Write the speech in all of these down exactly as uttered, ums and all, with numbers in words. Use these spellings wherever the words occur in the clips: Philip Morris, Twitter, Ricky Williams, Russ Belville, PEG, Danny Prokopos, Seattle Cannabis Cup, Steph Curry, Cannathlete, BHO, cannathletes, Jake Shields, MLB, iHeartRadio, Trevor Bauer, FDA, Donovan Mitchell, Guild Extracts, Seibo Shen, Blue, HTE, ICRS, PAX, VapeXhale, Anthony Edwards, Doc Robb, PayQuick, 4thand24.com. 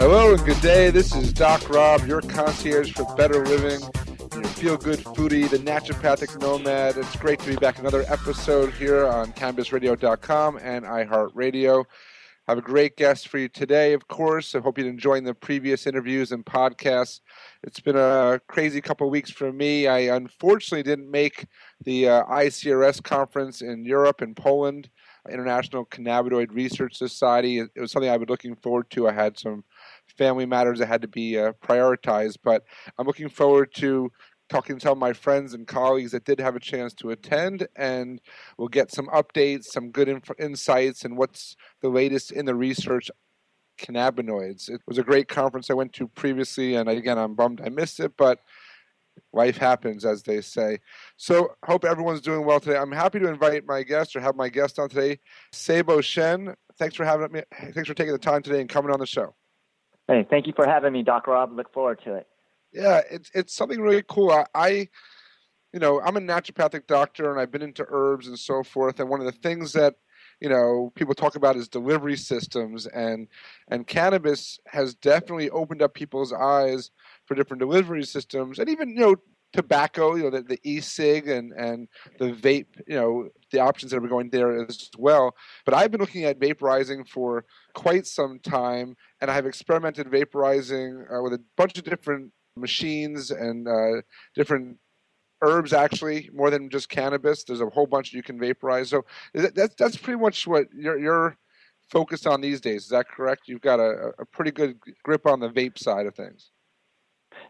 Hello and good day. This is Doc Robb, your concierge for better living. Feel-good foodie, the naturopathic nomad. It's great to be back. Another episode here on cannabis radio dot com and iHeartRadio. I have a great guest for you today, of course. I hope you're enjoying the previous interviews and podcasts. It's been a crazy couple of weeks for me. I unfortunately didn't make the uh, I C R S conference in Europe and Poland, International Cannabinoid Research Society. It was something I've been looking forward to. I had some family matters that had to be uh, prioritized, but I'm looking forward to talking to all my friends and colleagues that did have a chance to attend, and we'll get some updates, some good inf- insights, and what's the latest in the research cannabinoids. It was a great conference I went to previously, and again, I'm bummed I missed it, but life happens, as they say. So hope everyone's doing well today. I'm happy to invite my guest or have my guest on today, Seibo Shen. Thanks for having me. Thanks for taking the time today and coming on the show. Hey, thank you for having me, Doc Robb. Look forward to it. Yeah, it's it's something really cool. I, I, you know, I'm a naturopathic doctor, and I've been into herbs and so forth. And one of the things that, you know, people talk about is delivery systems, and and cannabis has definitely opened up people's eyes for different delivery systems, and even you know, tobacco, you know, the, the e-cig and and the vape, you know, the options that are going there as well. But I've been looking at vaporizing for quite some time, and I have experimented vaporizing uh, with a bunch of different machines and uh, different herbs, actually, more than just cannabis. There's a whole bunch you can vaporize. So that's that's pretty much what you're, you're focused on these days. Is that correct? You've got a, a pretty good grip on the vape side of things.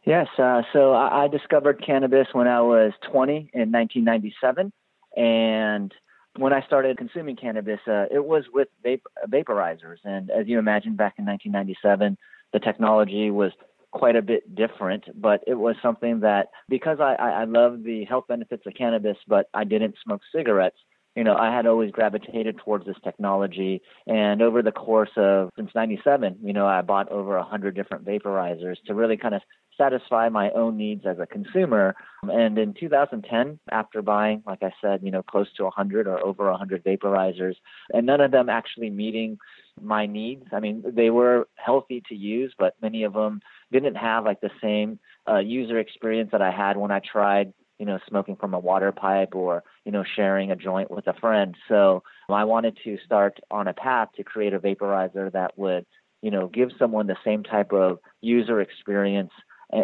Yes. Uh, so I, I discovered cannabis when I was twenty in nineteen ninety-seven. And when I started consuming cannabis, uh, it was with vape, vaporizers. And as you imagine, back in nineteen ninety-seven, the technology was quite a bit different, but it was something that, because I, I, I love the health benefits of cannabis, but I didn't smoke cigarettes, you know, I had always gravitated towards this technology. And over the course of, since ninety-seven, you know, I bought over a hundred different vaporizers to really kind of satisfy my own needs as a consumer. And in two thousand ten, after buying, like I said, you know, close to one hundred or over one hundred vaporizers, and none of them actually meeting my needs. I mean, they were healthy to use, but many of them didn't have like the same uh, user experience that I had when I tried, you know, smoking from a water pipe or, you know, sharing a joint with a friend. So I wanted to start on a path to create a vaporizer that would, you know, give someone the same type of user experience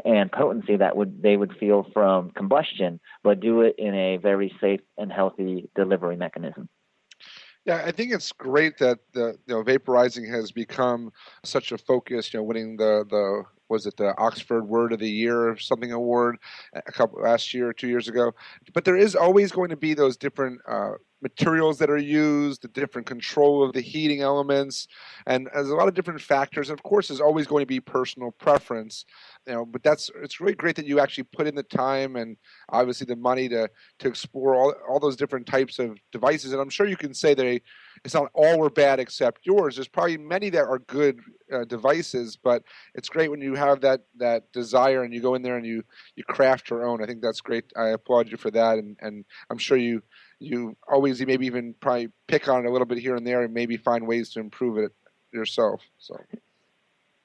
and potency that would they would feel from combustion, but do it in a very safe and healthy delivery mechanism. Yeah, I think it's great that the you know vaporizing has become such a focus. You know, winning the the was it the Oxford Word of the Year or something award a couple last year or two years ago. But there is always going to be those different uh, materials that are used, the different control of the heating elements, and there's a lot of different factors. And of course, there's always going to be personal preference. You know, but that's it's really great that you actually put in the time and obviously the money to to explore all all those different types of devices. And I'm sure you can say they it's not all were bad except yours. There's probably many that are good uh, devices, but it's great when you have that that desire and you go in there and you you craft your own. I think that's great. I applaud you for that, and and I'm sure you. You always, you maybe even probably pick on it a little bit here and there, and maybe find ways to improve it yourself. So,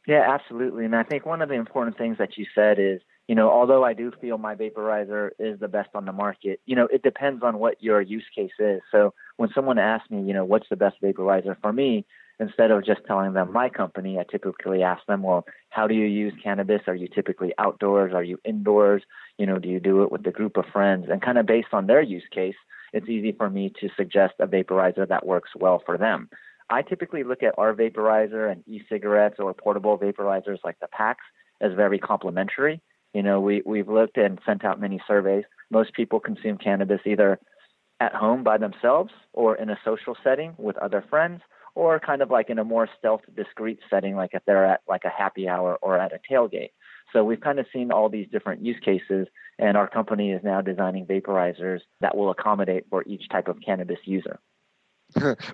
yeah, absolutely. And I think one of the important things that you said is, you know, although I do feel my vaporizer is the best on the market, you know, it depends on what your use case is. So when someone asks me, you know, what's the best vaporizer for me, instead of just telling them my company, I typically ask them, well, how do you use cannabis? Are you typically outdoors? Are you indoors? You know, do you do it with a group of friends? And kind of based on their use case, it's easy for me to suggest a vaporizer that works well for them. I typically look at our vaporizer and e-cigarettes or portable vaporizers like the PAX as very complementary. You know, we, we've looked and sent out many surveys. Most people consume cannabis either at home by themselves or in a social setting with other friends, or kind of like in a more stealth, discreet setting, like if they're at like a happy hour or at a tailgate. So we've kind of seen all these different use cases, and our company is now designing vaporizers that will accommodate for each type of cannabis user.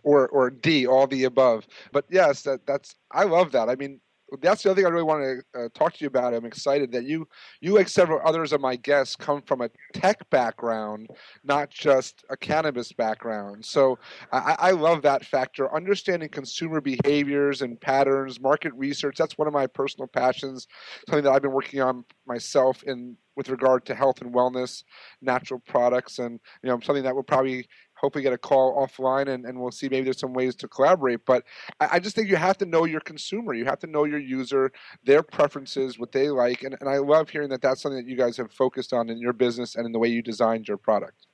or or D, all the above. But yes, that, that's I love that. I mean, that's the other thing I really want to uh, talk to you about. I'm excited that you, you like several others of my guests, come from a tech background, not just a cannabis background. So I, I love that factor. Understanding consumer behaviors and patterns, market research, that's one of my personal passions, something that I've been working on myself in with regard to health and wellness, natural products, and you know something that will probably – hopefully get a call offline, and, and we'll see maybe there's some ways to collaborate. But I, I just think you have to know your consumer. You have to know your user, their preferences, what they like. And, and I love hearing that that's something that you guys have focused on in your business and in the way you designed your product.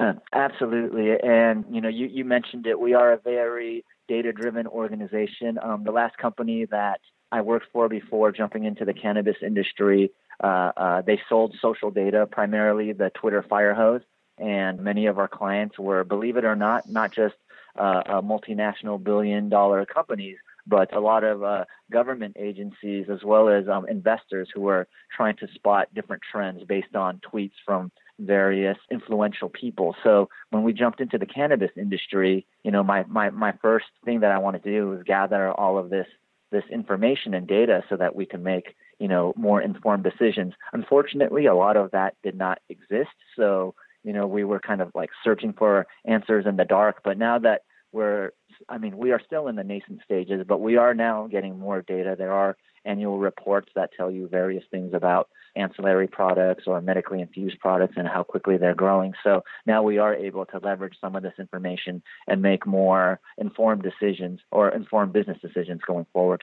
Uh, absolutely. And, you know, you, you mentioned it. We are a very data-driven organization. Um, the last company that I worked for before jumping into the cannabis industry, uh, uh, they sold social data, primarily the Twitter fire hose. And many of our clients were, believe it or not, not just uh, uh, multinational billion-dollar companies, but a lot of uh, government agencies as well as um, investors who were trying to spot different trends based on tweets from various influential people. So when we jumped into the cannabis industry, you know, my my, my first thing that I wanted to do was gather all of this this information and data so that we can make, you know, more informed decisions. Unfortunately, a lot of that did not exist. So you know, we were kind of like searching for answers in the dark. But now that we're, I mean, we are still in the nascent stages, but we are now getting more data. There are annual reports that tell you various things about ancillary products or medically infused products and how quickly they're growing. So now we are able to leverage some of this information and make more informed decisions or informed business decisions going forward.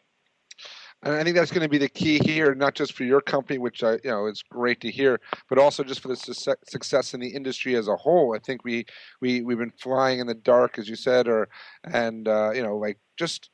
And I think that's going to be the key here, not just for your company, which I, you know, it's great to hear, but also just for the su- success in the industry as a whole. I think we we we've been flying in the dark, as you said, or and uh, you know, like just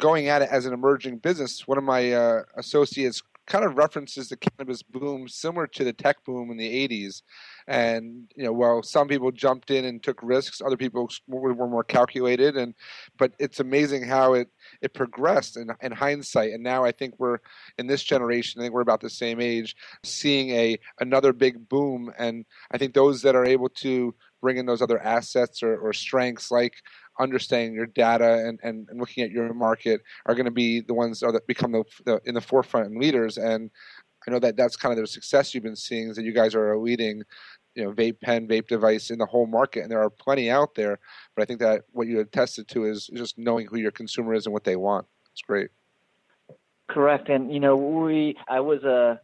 going at it as an emerging business. One of my uh, associates kind of references the cannabis boom similar to the tech boom in the eighties. And, you know, while some people jumped in and took risks, other people were more calculated. And but it's amazing how it, it progressed in, in hindsight. And now I think we're in this generation, I think we're about the same age, seeing a another big boom. And I think those that are able to bring in those other assets or, or strengths like understanding your data and, and, and looking at your market are going to be the ones that become the, the in the forefront and leaders. And I know that that's kind of the success you've been seeing, is that you guys are a leading, you know, vape pen, vape device in the whole market, and there are plenty out there. But I think that what you attested to is just knowing who your consumer is and what they want. It's great. Correct. And, you know, we I was a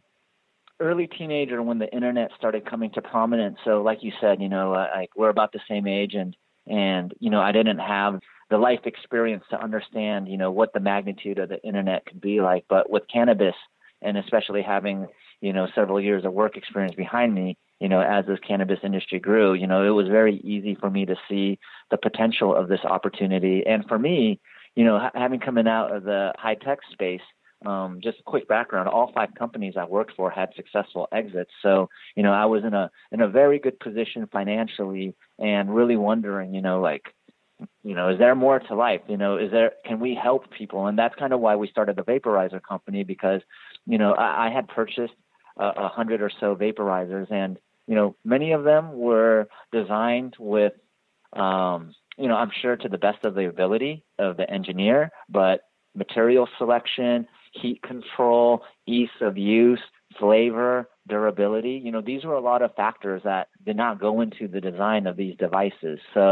early teenager when the internet started coming to prominence. So like you said, you know, like we're about the same age, and And, you know, I didn't have the life experience to understand, you know, what the magnitude of the internet could be like. But with cannabis, and especially having, you know, several years of work experience behind me, you know, as this cannabis industry grew, you know, it was very easy for me to see the potential of this opportunity. And for me, you know, having coming out of the high tech space, Um, just a quick background, all five companies I worked for had successful exits. So, you know, I was in a in a very good position financially and really wondering, you know, like, you know, is there more to life? You know, is there, can we help people? And that's kind of why we started the vaporizer company, because, you know, I, I had purchased uh, a hundred or so vaporizers, and, you know, many of them were designed with, um, you know, I'm sure to the best of the ability of the engineer, but material selection, heat control, ease of use, flavor, durability. You know, these were a lot of factors that did not go into the design of these devices. So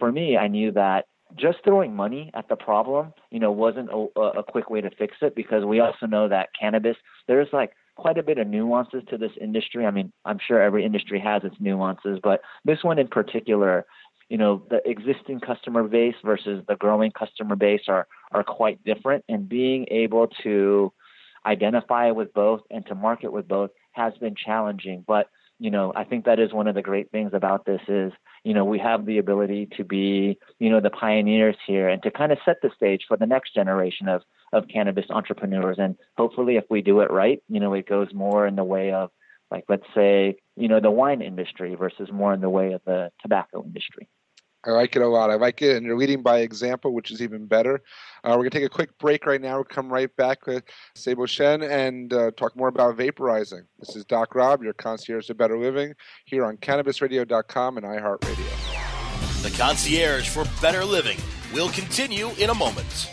for me, I knew that just throwing money at the problem, you know, wasn't a, a quick way to fix it, because we also know that cannabis, there's like quite a bit of nuances to this industry. I mean, I'm sure every industry has its nuances, but this one in particular, you know, the existing customer base versus the growing customer base are, are quite different. And being able to identify with both and to market with both has been challenging. But, you know, I think that is one of the great things about this is, you know, we have the ability to be, you know, the pioneers here and to kind of set the stage for the next generation of, of cannabis entrepreneurs. And hopefully if we do it right, you know, it goes more in the way of, like, let's say, you know, the wine industry versus more in the way of the tobacco industry. I like it a lot. I like it, and you're leading by example, which is even better. Uh, we're going to take a quick break right now. We'll come right back with Seibo Shen and uh, talk more about vaporizing. This is Doc Robb, your concierge to better living, here on cannabis radio dot com and iHeartRadio. The concierge for better living will continue in a moment.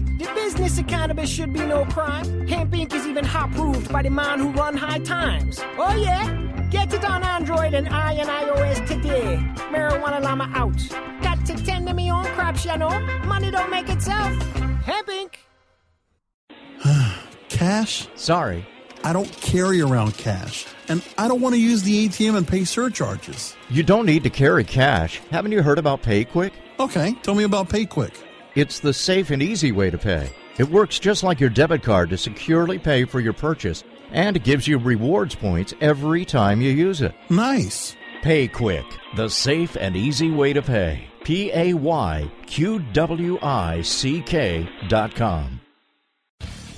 The business of cannabis should be no crime. Hemp Incorporated is even hot-proofed by the man who run High Times. Oh, yeah? Get it on Android and I and iOS today. Marijuana Llama out. Got to tend to me own crops, you know. Money don't make itself. Hemp Incorporated. Cash? Sorry. I don't carry around cash, and I don't want to use the A T M and pay surcharges. You don't need to carry cash. Haven't you heard about PayQuick? Okay, tell me about PayQuick. It's the safe and easy way to pay. It works just like your debit card to securely pay for your purchase, and it gives you rewards points every time you use it. Nice. PayQuick, the safe and easy way to pay. P-A-Y-Q-W-I-C-K dot com.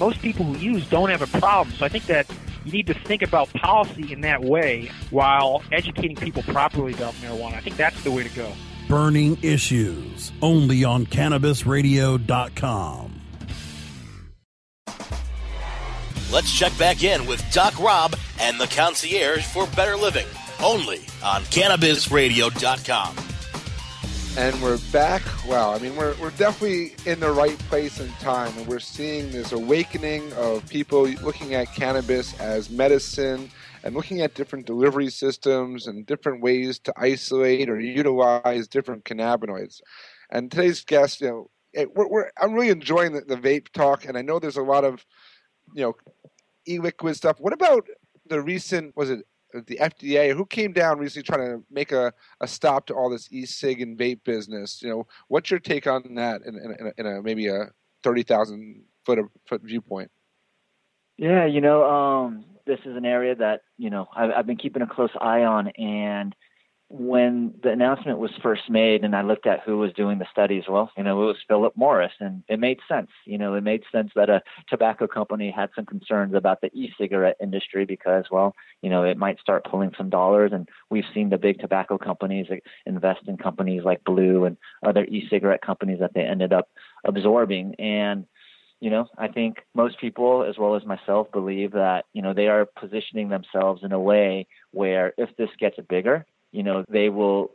most people who use don't have a problem. So I think that you need to think about policy in that way while educating people properly about marijuana. I think that's the way to go. Burning Issues, only on Cannabis Radio dot com. Let's check back in with Doc Robb and the Concierge for Better Living, only on Cannabis Radio dot com. And we're back. Wow, I mean, we're we're definitely in the right place and time, and we're seeing this awakening of people looking at cannabis as medicine, and looking at different delivery systems and different ways to isolate or utilize different cannabinoids. And today's guest, you know, it, we're, we're, I'm really enjoying the, the vape talk, and I know there's a lot of, you know, e-liquid stuff. What about the recent, was it the F D A? Who came down recently trying to make a, a stop to all this e-cig and vape business? You know, what's your take on that in, in, in, a, in a maybe a thirty thousand foot foot viewpoint? Yeah, you know, um... this is an area that, you know, I've, I've been keeping a close eye on. And when the announcement was first made and I looked at who was doing the studies, well, you know, it was Philip Morris, and it made sense. You know, it made sense that a tobacco company had some concerns about the e-cigarette industry because, well, you know, it might start pulling some dollars. And we've seen the big tobacco companies invest in companies like Blue and other e-cigarette companies that they ended up absorbing. And you know, I think most people, as well as myself, believe that, you know, they are positioning themselves in a way where if this gets bigger, you know, they will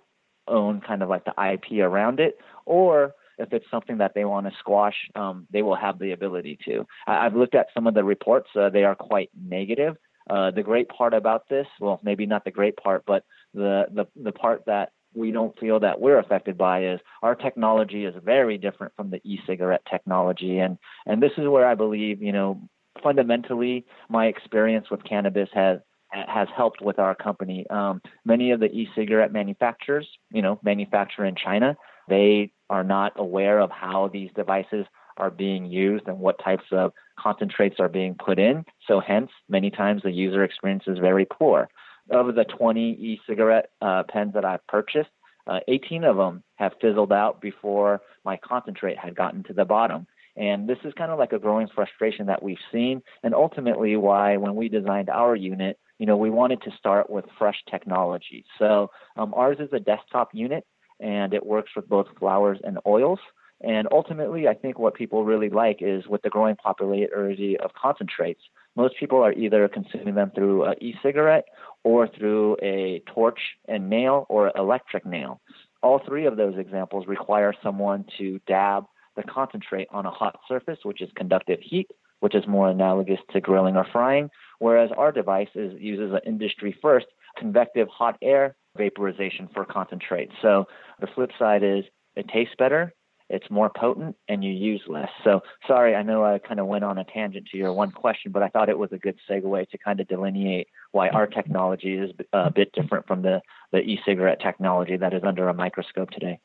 own kind of like the I P around it, or if it's something that they want to squash, um, they will have the ability to. I- I've looked at some of the reports. Uh, they are quite negative. Uh, the great part about this, well, maybe not the great part, but the the, the part that we don't feel that we're affected by is our technology is very different from the e-cigarette technology. And, and this is where I believe, you know, fundamentally my experience with cannabis has, has helped with our company. Um, many of the e-cigarette manufacturers, you know, manufacture in China. They are not aware of how these devices are being used and what types of concentrates are being put in. So hence, many times the user experience is very poor. Of the twenty e-cigarette uh, pens that I've purchased, uh, eighteen of them have fizzled out before my concentrate had gotten to the bottom. And this is kind of like a growing frustration that we've seen, and ultimately why when we designed our unit, you know, we wanted to start with fresh technology. So um, ours is a desktop unit, and it works with both flowers and oils. And ultimately, I think what people really like is with the growing popularity of concentrates, most people are either consuming them through an e-cigarette or through a torch and nail or electric nail. All three of those examples require someone to dab the concentrate on a hot surface, which is conductive heat, which is more analogous to grilling or frying, whereas our device is, uses an industry-first convective hot air vaporization for concentrates. So the flip side is it tastes better, it's more potent, and you use less. So sorry, I know I kind of went on a tangent to your one question, but I thought it was a good segue to kind of delineate why our technology is a bit different from the, the e-cigarette technology that is under a microscope today.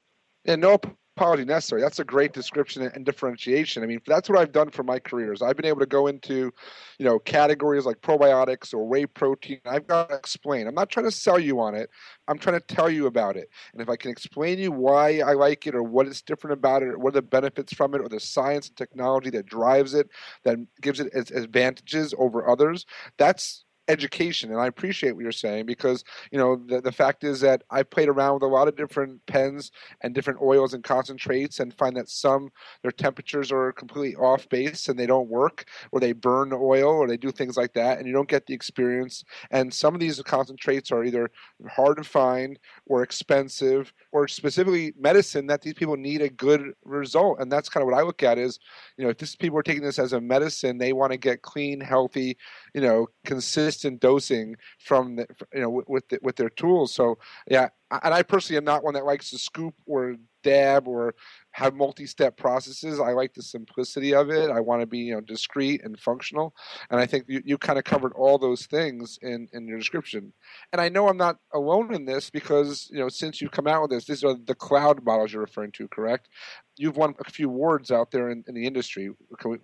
Yeah, no apology necessary. That's a great description and differentiation. I mean, that's what I've done for my careers. I've been able to go into, you know, categories like probiotics or whey protein. I've got to explain. I'm not trying to sell you on it. I'm trying to tell you about it. And if I can explain to you why I like it or what it's different about it or what are the benefits from it or the science and technology that drives it, that gives it its advantages over others, that's education. And I appreciate what you're saying, because, you know, the, the fact is that I played around with a lot of different pens and different oils and concentrates, and find that some, their temperatures are completely off base and they don't work, or they burn oil, or they do things like that, and you don't get the experience. And some of these concentrates are either hard to find or expensive, or specifically medicine that these people need a good result. And that's kind of what I look at is, you know, if these people are taking this as a medicine, they want to get clean, healthy, you know, consistent dosing from the, you know, with the, with their tools. So yeah, and I personally am not one that likes to scoop or dab or have multi-step processes. I like the simplicity of it. I want to be, you know, discreet and functional. And I think you, you kind of covered all those things in, in your description. And I know I'm not alone in this, because, you know, since you've come out with this, these are the cloud models you're referring to, correct? You've won a few awards out there in, in the industry.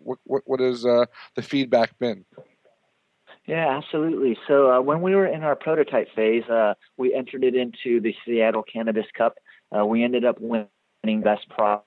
What, what, what has uh, the feedback been? Yeah, absolutely. So uh, when we were in our prototype phase, uh, we entered it into the Seattle Cannabis Cup. Uh, we ended up winning best product.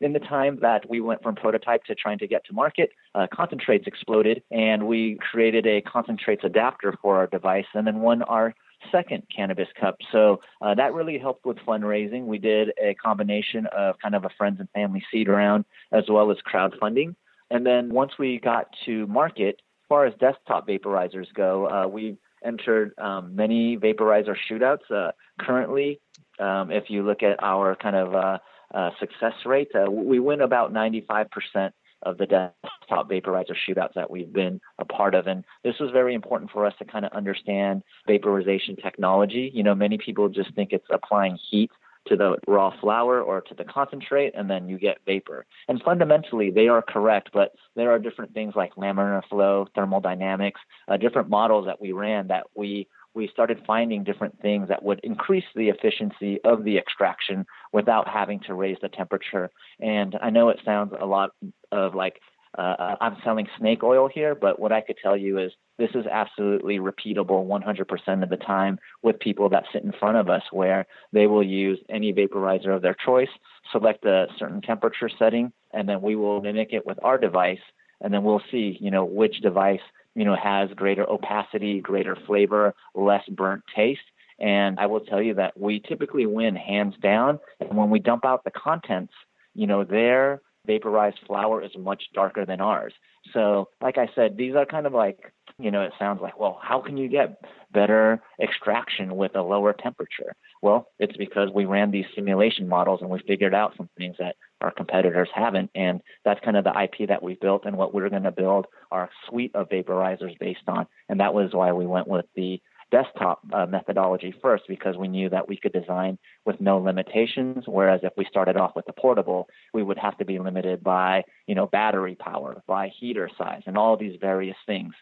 In the time that we went from prototype to trying to get to market, uh, concentrates exploded, and we created a concentrates adapter for our device, and then won our second Cannabis Cup. So uh, that really helped with fundraising. We did a combination of kind of a friends and family seed round, as well as crowdfunding. And then once we got to market, as far as desktop vaporizers go, uh, we've entered um, many vaporizer shootouts. Uh, currently, um, if you look at our kind of uh, uh, success rate, uh, we win about ninety-five percent of the desktop vaporizer shootouts that we've been a part of. And this was very important for us to kind of understand vaporization technology. You know, many people just think it's applying heat to the raw flower or to the concentrate, and then you get vapor. And fundamentally, they are correct, but there are different things like laminar flow, thermodynamics, uh, different models that we ran that we we started finding different things that would increase the efficiency of the extraction without having to raise the temperature. And I know it sounds a lot of like uh, I'm selling snake oil here, but what I could tell you is this is absolutely repeatable one hundred percent of the time with people that sit in front of us, where they will use any vaporizer of their choice, select a certain temperature setting, and then we will mimic it with our device. And then we'll see, you know, which device, you know, has greater opacity, greater flavor, less burnt taste. And I will tell you that we typically win hands down. And when we dump out the contents, you know, their vaporized flower is much darker than ours. So like I said, these are kind of like, you know, it sounds like, well, how can you get better extraction with a lower temperature? Well, it's because we ran these simulation models and we figured out some things that our competitors haven't. And that's kind of the I P that we built and what we're going to build our suite of vaporizers based on. And that was why we went with the desktop uh, methodology first, because we knew that we could design with no limitations. Whereas if we started off with the portable, we would have to be limited by, you know, battery power, by heater size, and all these various things.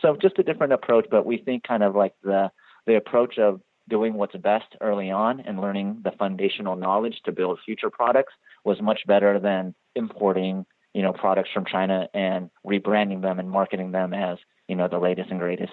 So just a different approach, but we think kind of like the the approach of doing what's best early on and learning the foundational knowledge to build future products was much better than importing, you know, products from China and rebranding them and marketing them as, you know, the latest and greatest.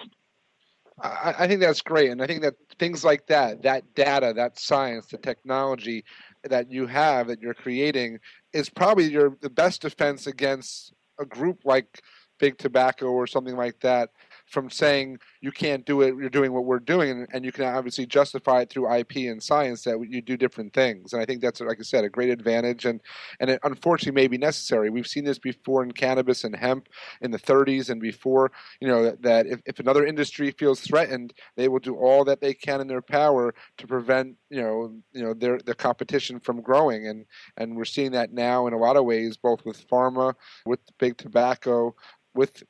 I, I think that's great. And I think that things like that, that data, that science, the technology that you have, that you're creating is probably your the best defense against a group like Big Tobacco or something like that from saying you can't do it, you're doing what we're doing, and you can obviously justify it through I P and science that you do different things. And I think that's, like I said, a great advantage, and, and it unfortunately may be necessary. We've seen this before in cannabis and hemp in the thirties and before, you know, that if, if another industry feels threatened, they will do all that they can in their power to prevent, you know, you know their, their competition from growing. And, and we're seeing that now in a lot of ways, both with pharma, with Big Tobacco, with,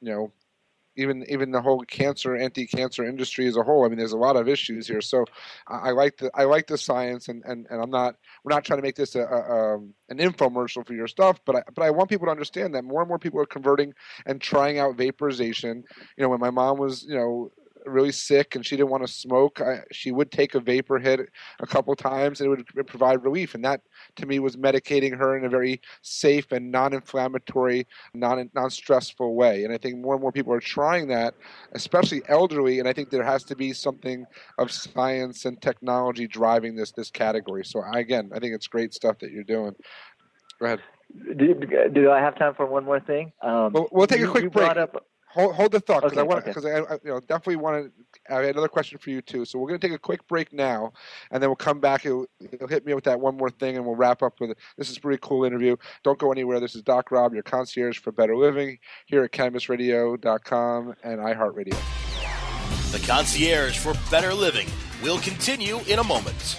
you know, even even the whole cancer, anti-cancer industry as a whole. I mean, there's a lot of issues here. So I, I like the I like the science, and, and, and I'm not we're not trying to make this a, a, a an infomercial for your stuff, but I, but I want people to understand that more and more people are converting and trying out vaporization. You know, when my mom was, you know, really sick and she didn't want to smoke, I, she would take a vapor hit a couple times and it would, it would provide relief. And that, to me, was medicating her in a very safe and non-inflammatory, non, non-stressful way. And I think more and more people are trying that, especially elderly. And I think there has to be something of science and technology driving this, this category. So, I, again, I think it's great stuff that you're doing. Go ahead. Do, do I have time for one more thing? Um, we'll, we'll take you, a quick break. Up- Hold, hold the thought, because okay, I want, because okay. I, I, you know, definitely want to. I had another question for you too, so we're going to take a quick break now, and then we'll come back. It'll, it'll hit me with that one more thing, and we'll wrap up with it. This is a pretty cool interview. Don't go anywhere. This is Doc Robb, your concierge for better living, here at cannabis radio dot com and iHeartRadio. The concierge for better living will continue in a moment.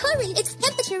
Hurry, its temperature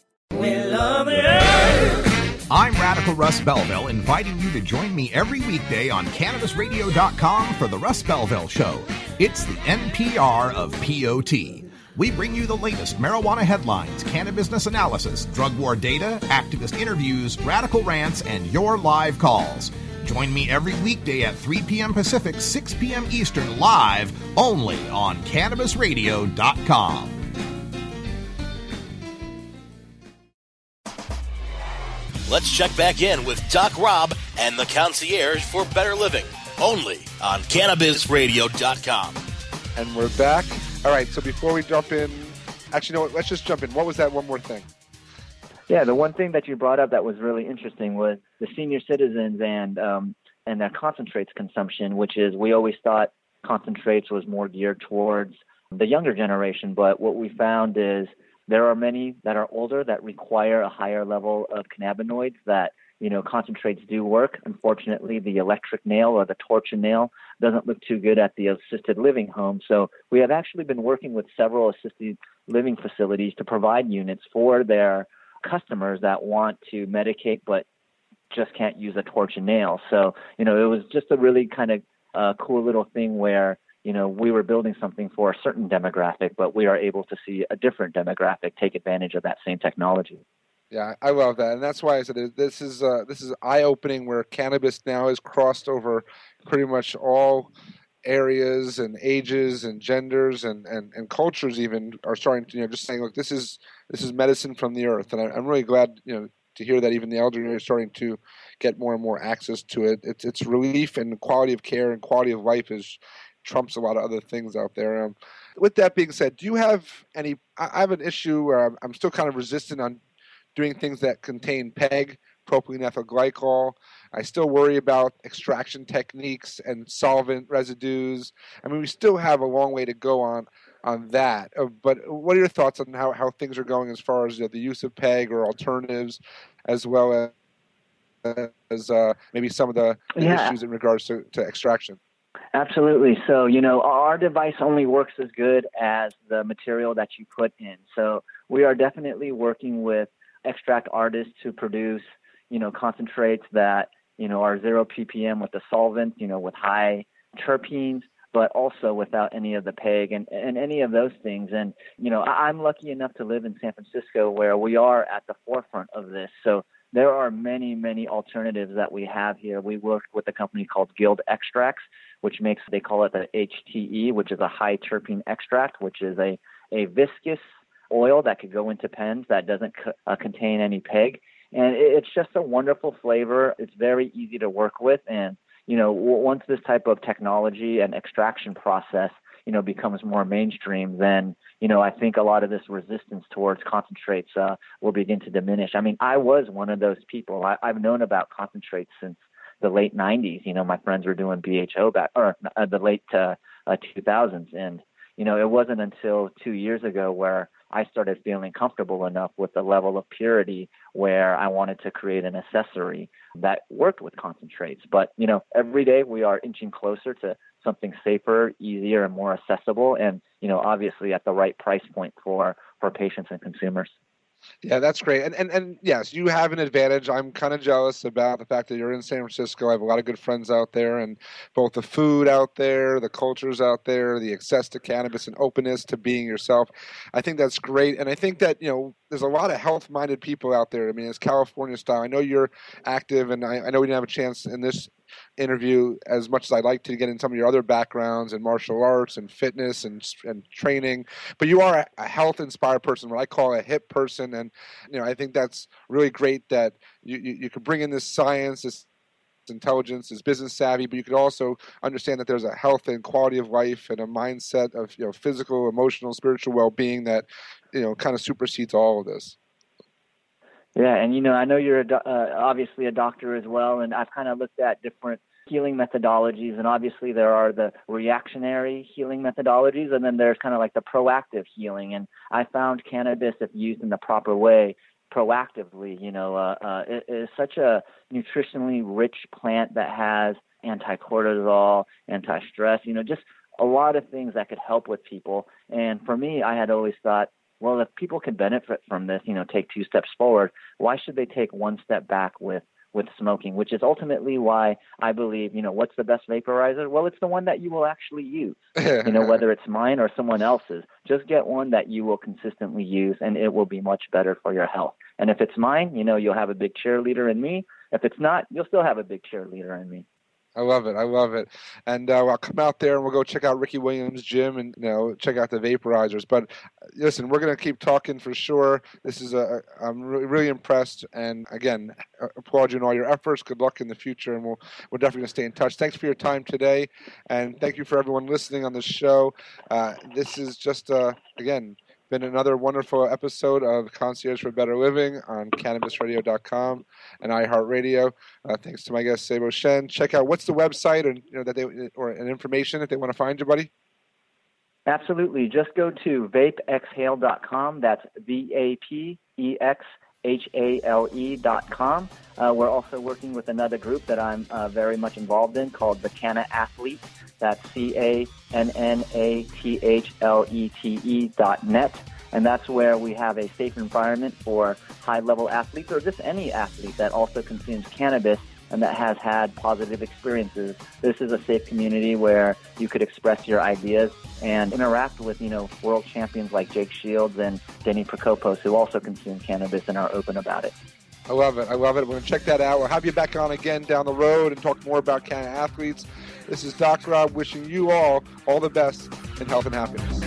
We love it. I'm Radical Russ Belville, inviting you to join me every weekday on cannabis radio dot com for the Russ Belville Show. It's the N P R of P O T. We bring you the latest marijuana headlines, cannabis analysis, drug war data, activist interviews, radical rants, and your live calls. Join me every weekday at three p.m. Pacific, six p.m. Eastern, live only on cannabis radio dot com. Let's check back in with Doc Robb and the Concierge for Better Living, only on cannabis radio dot com. And we're back. All right, so before we jump in, actually, no, let's just jump in. What was that one more thing? Yeah, the one thing that you brought up that was really interesting was the senior citizens and, um, and their concentrates consumption, which is we always thought concentrates was more geared towards the younger generation, but what we found is there are many that are older that require a higher level of cannabinoids that, you know, concentrates do work. Unfortunately, the electric nail or the torture nail doesn't look too good at the assisted living home. So we have actually been working with several assisted living facilities to provide units for their customers that want to medicate but just can't use a torch and nail. So, you know, it was just a really kind of uh, cool little thing where, you know, we were building something for a certain demographic, but we are able to see a different demographic take advantage of that same technology. Yeah, I love that, and that's why I said it, this is uh, this is eye-opening. Where cannabis now has crossed over pretty much all areas and ages and genders and, and, and cultures. Even are starting to, you know, just saying, look, this is this is medicine from the earth, and I, I'm really glad, you know, to hear that even the elderly are starting to get more and more access to it. It's it's relief, and quality of care and quality of life is trumps a lot of other things out there. Um, with that being said, do you have any? I, I have an issue where I'm, I'm still kind of resistant on doing things that contain P E G, propylene ethyl glycol. I still worry about extraction techniques and solvent residues. I mean, we still have a long way to go on on that. But what are your thoughts on how, how things are going as far as, you know, the use of P E G or alternatives, as well as, as uh, maybe some of the, the yeah. issues in regards to, to extraction? Absolutely. So, you know, our device only works as good as the material that you put in. So we are definitely working with extract artists to produce, you know, concentrates that, you know, are zero ppm with the solvent, you know, with high terpenes, but also without any of the P E G and, and any of those things. And, you know, I'm lucky enough to live in San Francisco, where we are at the forefront of this. So there are many, many alternatives that we have here. We worked with a company called Guild Extracts, which makes, they call it the H T E, which is a high terpene extract, which is a, a viscous oil that could go into pens that doesn't co- uh, contain any P E G. And it, it's just a wonderful flavor. It's very easy to work with. And, you know, w- once this type of technology and extraction process, you know, becomes more mainstream, then, you know, I think a lot of this resistance towards concentrates uh, will begin to diminish. I mean, I was one of those people. I, I've known about concentrates since the late nineties. You know, my friends were doing B H O back, or uh, the late uh, uh, two thousands. And, you know, it wasn't until two years ago where I started feeling comfortable enough with the level of purity where I wanted to create an accessory that worked with concentrates. But, you know, every day we are inching closer to something safer, easier, and more accessible. And, you know, obviously at the right price point for, for patients and consumers. Yeah, that's great. And, and and yes, you have an advantage. I'm kind of jealous about the fact that you're in San Francisco. I have a lot of good friends out there, and both the food out there, the cultures out there, the access to cannabis and openness to being yourself. I think that's great. And I think that, you know, there's a lot of health-minded people out there. I mean, it's California style. I know you're active, and I, I know we didn't have a chance in this interview as much as I'd like to get in some of your other backgrounds in martial arts and fitness and and training, but you are a health inspired person, what I call a hip person. And, you know, I think that's really great that you, you, you could bring in this science, this intelligence, this business savvy, but you could also understand that there's a health and quality of life and a mindset of, you know, physical, emotional, spiritual well-being that, you know, kind of supersedes all of this. Yeah, and, you know, I know you're a do- uh, obviously a doctor as well, and I've kind of looked at different healing methodologies, and obviously there are the reactionary healing methodologies, and then there's kind of like the proactive healing. And I found cannabis, if used in the proper way, proactively, you know, uh, uh, it is such a nutritionally rich plant that has anti-cortisol, anti-stress, you know, just a lot of things that could help with people. And for me, I had always thought, well, if people can benefit from this, you know, take two steps forward, why should they take one step back with, with smoking, which is ultimately why I believe, you know, what's the best vaporizer? Well, it's the one that you will actually use, you know, whether it's mine or someone else's. Just get one that you will consistently use, and it will be much better for your health. And if it's mine, you know, you'll have a big cheerleader in me. If it's not, you'll still have a big cheerleader in me. I love it. I love it. And uh, I'll come out there and we'll go check out Ricky Williams' gym and, you know, check out the vaporizers. But listen, we're going to keep talking for sure. This is a, I'm really, really impressed. And again, applaud you in all your efforts. Good luck in the future. And we'll, we're definitely going to stay in touch. Thanks for your time today. And thank you for everyone listening on the show. Uh, this is just, uh, again, been another wonderful episode of Concierge for Better Living on cannabis radio dot com and iHeartRadio. Uh, thanks to my guest Seibo Shen. Check out what's the website, or, you know, that they, or an information if they want to find you, buddy. Absolutely, just go to vape exhale dot com. That's V A P E X H A L E dot com. Uh, we're also working with another group that I'm uh, very much involved in called the Cannathlete. That's C A N N A T H L E T E dot net. And that's where we have a safe environment for high-level athletes, or just any athlete that also consumes cannabis and that has had positive experiences. This is a safe community where you could express your ideas and interact with, you know, world champions like Jake Shields and Danny Prokopos, who also consume cannabis and are open about it. I love it. I love it. We're going to check that out. We'll have you back on again down the road and talk more about Cannathletes. This is Doc Robb wishing you all all the best in health and happiness.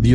The